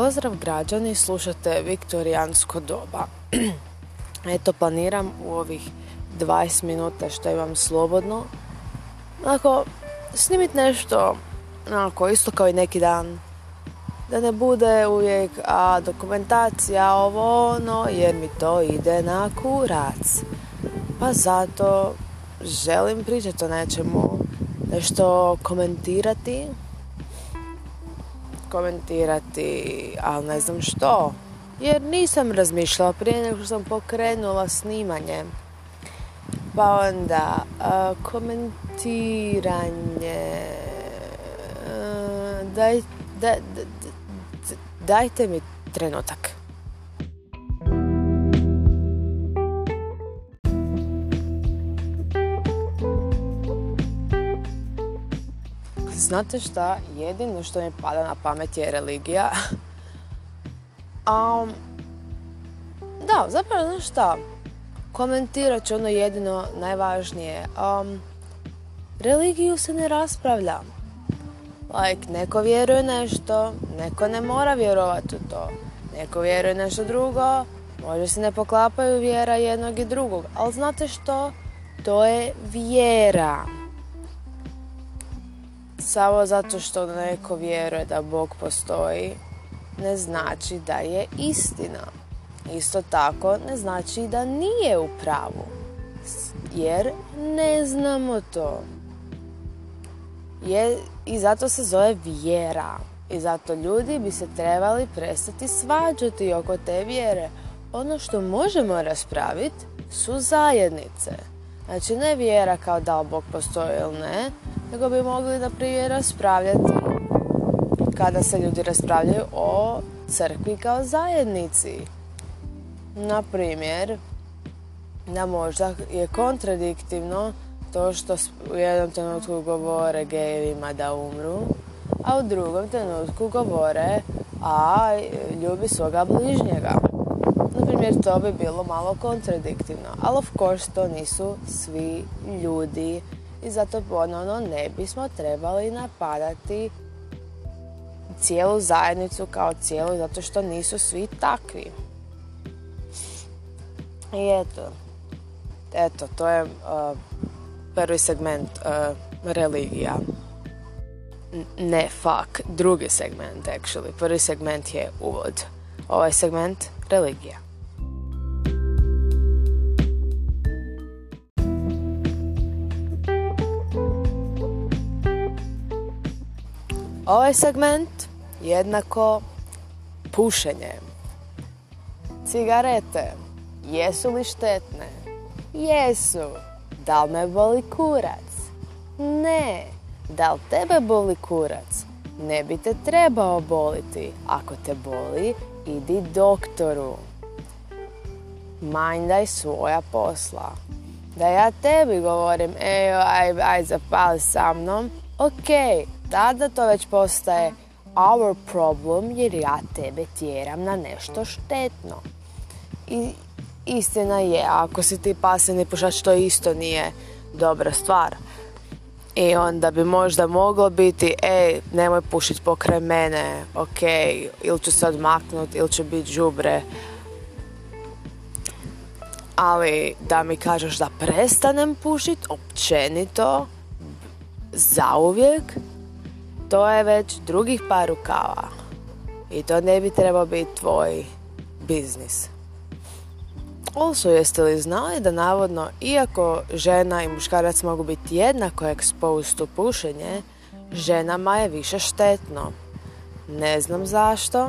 Pozdrav građani, slušate Viktorijansko doba. Eto, planiram u ovih 20 minuta što imam slobodno onako snimit nešto onako isto kao i neki dan, da ne bude uvijek dokumentacija ovo ono, jer mi to ide na kurac. Pa zato želim pričati o nečemu, nešto komentirati, ali ne znam što, jer nisam razmišljala prije nego što sam pokrenula snimanje. Pa onda komentiranje, dajte mi trenutak. Znate šta, jedino što mi pada na pamet je religija. Da, zapravo, znaš šta, komentirat ću ono jedino najvažnije. Religiju se ne raspravlja. Like, neko vjeruje nešto, neko ne mora vjerovati u to. Neko vjeruje nešto drugo, možda se ne poklapaju vjera jednog i drugog. Ali znate što, to je vjera. Samo zato što neko vjeruje da Bog postoji, ne znači da je istina. Isto tako ne znači da nije u pravu, jer ne znamo to. I zato se zove vjera. I zato ljudi bi se trebali prestati svađati oko te vjere. Ono što možemo raspraviti su zajednice. Znači, ne vjera kao da Bog postoji ili ne, nego bi mogli da prije raspravljati kada se ljudi raspravljaju o crkvi kao zajednici. Na primjer, da možda je kontradiktivno to što u jednom trenutku govore gejevima da umru, a u drugom trenutku govore ljubi svoga bližnjega. Na primjer, to bi bilo malo kontradiktivno, ali of course to nisu svi ljudi. I zato ponovno ne bismo trebali napadati cijelu zajednicu kao cijelu, zato što nisu svi takvi. I eto, to je prvi segment, religija. Drugi segment, actually. Prvi segment je uvod. Ovaj segment, religija. Ovaj segment jednako pušenje. Cigarete, jesu li štetne? Jesu. Da li me boli kurac? Ne. Da li tebe boli kurac? Ne bi te trebao boliti. Ako te boli, idi doktoru. Mindaj svoja posla. Da ja tebi govorim, aj zapali sa mnom, okej. Tada to već postaje our problem, jer ja tebe tjeram na nešto štetno. I istina je, ako si ti pasivni pušač, to isto nije dobra stvar. I onda bi možda moglo biti, nemoj pušiti pokraj mene, ok, ili ću se odmaknuti, ili će biti đubre. Ali da mi kažeš da prestanem pušiti, općenito, zauvijek, to je već drugih par rukava i to ne bi trebao biti tvoj biznis. Also, jeste li znali da navodno, iako žena i muškarac mogu biti jednako exposed u pušenje, ženama je više štetno. Ne znam zašto.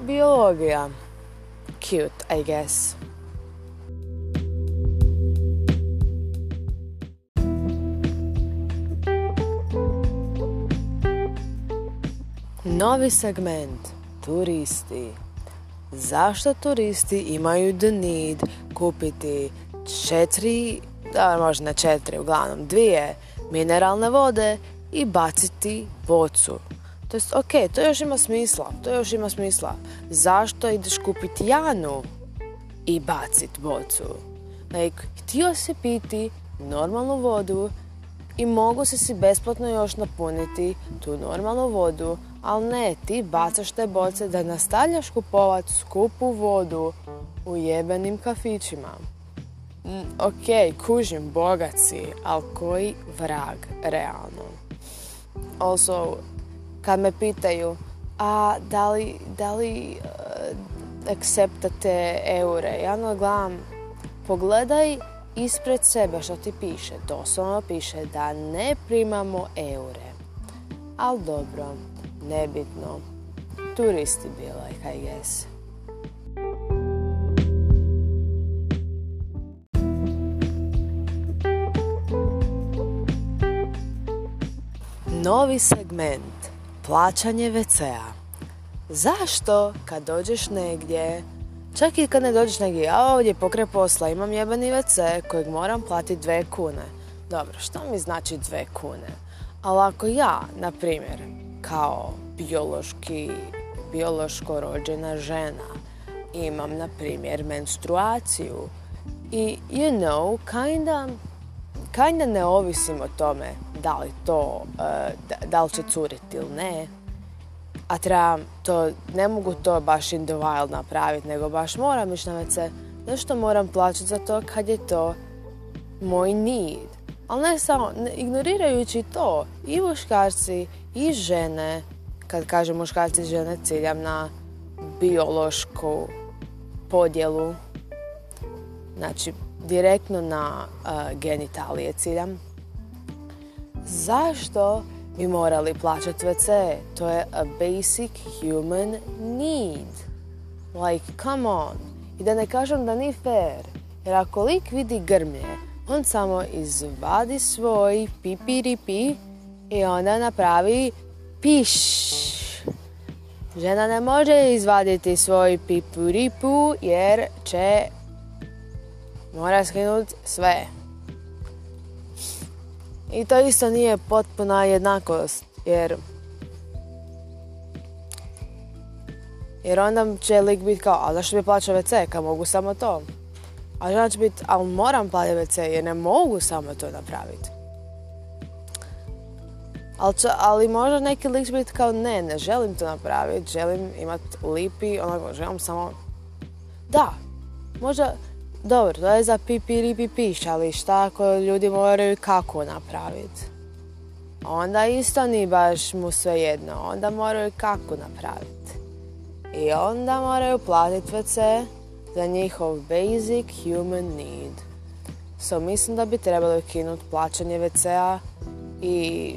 Biologija. Cute, I guess. Novi segment, turisti. Zašto turisti imaju the need kupiti 2 mineralne vode i baciti bocu? To jest, ok, to još ima smisla. Zašto ideš kupiti janu i baciti bocu? Like, htio si piti normalnu vodu i mogu se si besplatno još napuniti tu normalnu vodu, ali ne, ti bacaš te boce da nastavljaš kupovati skupu vodu u jebenim kafićima. Ok, kužim, bogaci, ali koji vrag, realno. Also, kad me pitaju, da li acceptate eure, ja ono gledam, pogledaj ispred sebe što ti piše. Doslovno piše da ne primamo eure. Ali dobro, nebitno. Turisti bi like, I guess. Novi segment. Plaćanje WC-a. Zašto kad dođeš negdje, čak i kad ne dođeš negdje, ja ovdje pokraj posla imam jebani WC kojeg moram platiti 2 kune. Dobro, što mi znači 2 kune? Ali ako ja, na primjer, kao biološko rođena žena imam, na primjer, menstruaciju i, you know, kinda ne ovisim o tome da li će curiti ili ne, a trebam to, ne mogu to baš in the wild napraviti, nego baš moram ići na WC, nešto moram plaćati za to kad je to moj need. Ali ne samo, ignorirajući to, i muškarci i žene, kad kažem muškarci i žene ciljam na biološku podjelu, znači direktno na genitalije ciljam. Zašto bi morali plaćati WC? To je a basic human need. Like, come on. I da ne kažem da nije fair. Jer ako lik vidi grmlje, on samo izvadi svoj pipiripi i onda napravi piš. Žena ne može izvaditi svoj pipiripu jer će mora skinuti sve. I to isto nije potpuna jednakost, jer onda će lik biti kao, ali zašto bi plaćao WC, kad mogu samo to? A žena će biti, ali moram platiti WC, jer ne mogu samo to napraviti. Ali možda neki lik će biti kao, ne želim to napraviti, želim imati lipi, onako, želim samo... Da, možda... Dobro, to je za pipiripipiš, ali šta ako ljudi moraju kako napraviti? Onda isto ni baš mu svejedno, onda moraju kako napraviti. I onda moraju platiti WC za njihov basic human need. So mislim da bi trebalo ukinuti plaćanje WC-a i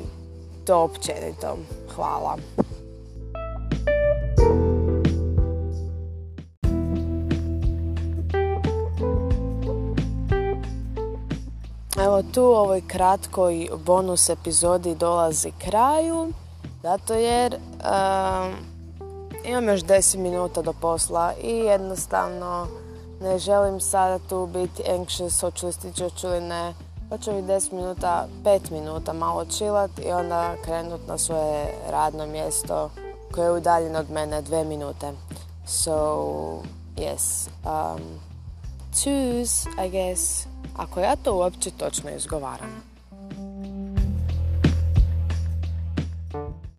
to općenito. Hvala. Evo tu ovoj kratkoj bonus epizodi dolazi kraju, zato jer imam još 10 minuta do posla i jednostavno ne želim sada tu biti anxious, hoću li stići, hoću li ne. Hoću li 10 minuta, 5 minuta malo chillat i onda krenut na svoje radno mjesto koje je udaljeno od mene 2 minute. So, yes, choose, I guess. Ako ja to uopće točno izgovaram.